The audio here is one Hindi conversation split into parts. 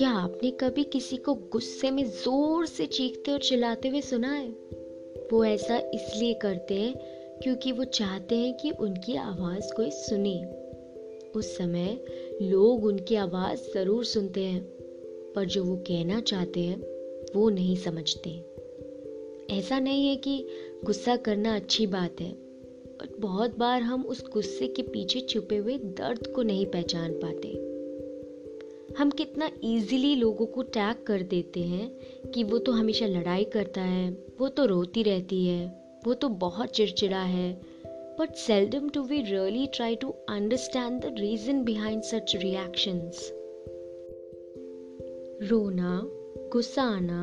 क्या आपने कभी किसी को गुस्से में जोर से चीखते और चिल्लाते हुए सुना है? वो ऐसा इसलिए करते हैं क्योंकि वो चाहते हैं कि उनकी आवाज़ कोई सुने। उस समय लोग उनकी आवाज़ ज़रूर सुनते हैं, पर जो वो कहना चाहते हैं वो नहीं समझते। ऐसा नहीं है कि गुस्सा करना अच्छी बात है, पर बहुत बार हम उस गुस्से के पीछे छुपे हुए दर्द को नहीं पहचान पाते। हम कितना इजीली लोगों को टैग कर देते हैं कि वो तो हमेशा लड़ाई करता है, वो तो रोती रहती है, वो तो बहुत चिड़चिड़ा है। But seldom do we really try to understand the reason behind such reactions. रोना, गुस्सा आना,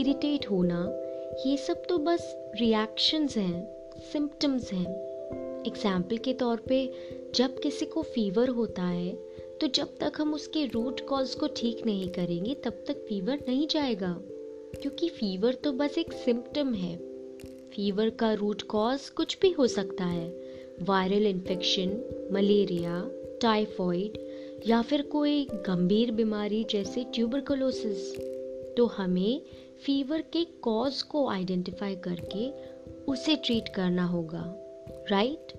इरिटेट होना, ये सब तो बस रिएक्शंस हैं, सिम्पटम्स हैं। एग्जाम्पल के तौर पे जब किसी को फीवर होता है तो जब तक हम उसके रूट कॉज को ठीक नहीं करेंगे तब तक फीवर नहीं जाएगा, क्योंकि फीवर तो बस एक सिम्पटम है। फीवर का रूट कॉज कुछ भी हो सकता है, वायरल इन्फेक्शन, मलेरिया, टाइफॉइड या फिर कोई गंभीर बीमारी जैसे ट्यूबरकुलोसिस। तो हमें फीवर के कॉज को आइडेंटिफाई करके उसे ट्रीट करना होगा, राइट?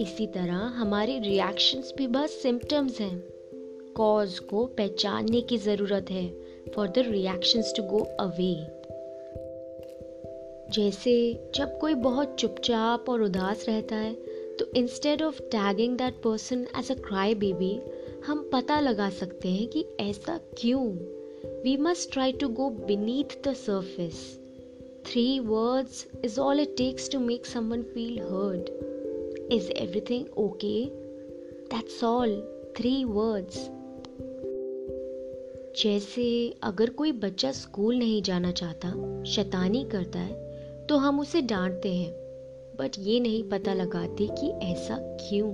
इसी तरह हमारे रिएक्शंस भी बस सिम्पटम्स हैं। कॉज को पहचानने की ज़रूरत है for the reactions to go away. जैसे जब कोई बहुत चुपचाप और उदास रहता है तो instead of tagging that person as a cry baby, हम पता लगा सकते हैं कि ऐसा क्यों। We must try to go beneath the surface. 3 words is all it takes to make someone feel heard. Is everything okay? That's all. 3 words. जैसे अगर कोई बच्चा स्कूल नहीं जाना चाहता, शैतानी करता है, तो हम उसे डांटते हैं, बट ये नहीं पता लगाते कि ऐसा क्यों।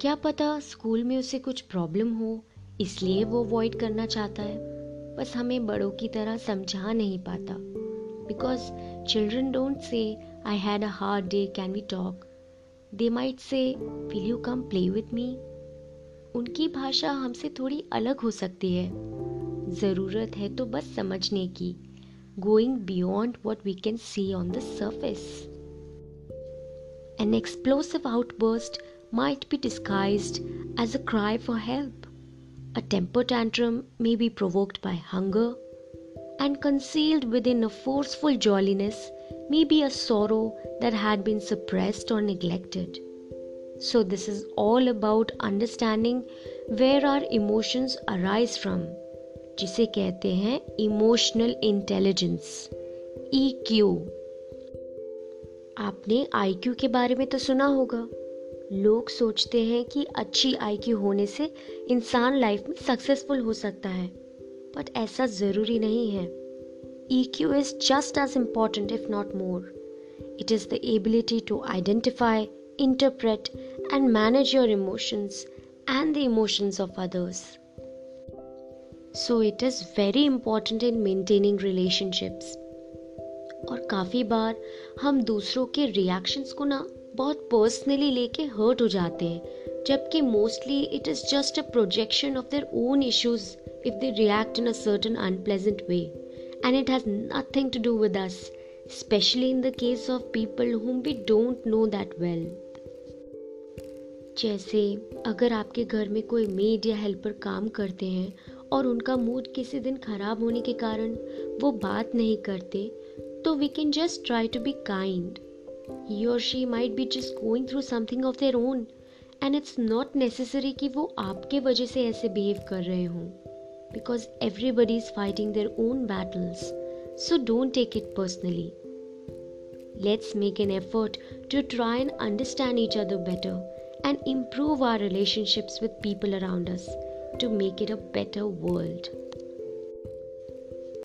क्या पता स्कूल में उसे कुछ प्रॉब्लम हो, इसलिए वो अवॉइड करना चाहता है, बस हमें बड़ों की तरह समझा नहीं पाता। Because children don't say I had a hard day, can we talk? They might say will you come play with me. उनकी भाषा हमसे थोड़ी अलग हो सकती है। ज़रूरत है तो बस समझने की, going beyond what we can see on the surface. An explosive outburst might be disguised as a cry for help. A temper tantrum may be provoked by hunger, and concealed within a forceful jolliness may be a sorrow that had been suppressed or neglected. So this is all about understanding where our emotions arise from, जिसे कहते हैं emotional intelligence, EQ. आपने IQ के बारे में तो सुना होगा। लोग सोचते हैं कि अच्छी आईक्यू होने से इंसान लाइफ में सक्सेसफुल हो सकता है, बट ऐसा ज़रूरी नहीं है। EQ is just as important if not more. It is the ability to identify, interpret and manage your emotions and the emotions of others. So it is very important in maintaining relationships. और काफ़ी बार हम दूसरों के रिएक्शंस को ना बहुत पर्सनली लेके हर्ट हो जाते हैं, जबकि mostly it is just a projection of their own issues if they react in a certain unpleasant way, and it has nothing to do with us, especially in the case of people whom we don't know that well. जैसे अगर आपके घर में कोई मेड या हेल्पर काम करते हैं और उनका मूड किसी दिन खराब होने के कारण वो बात नहीं करते, तो we can just try to be kind. He or she might be just going through something of their own, and it's not necessary कि वो आपके वजह से ऐसे behave कर रहे हों, because everybody is fighting their own battles, so don't take it personally. Let's make an effort to try and understand each other better and improve our relationships with people around us to make it a better world.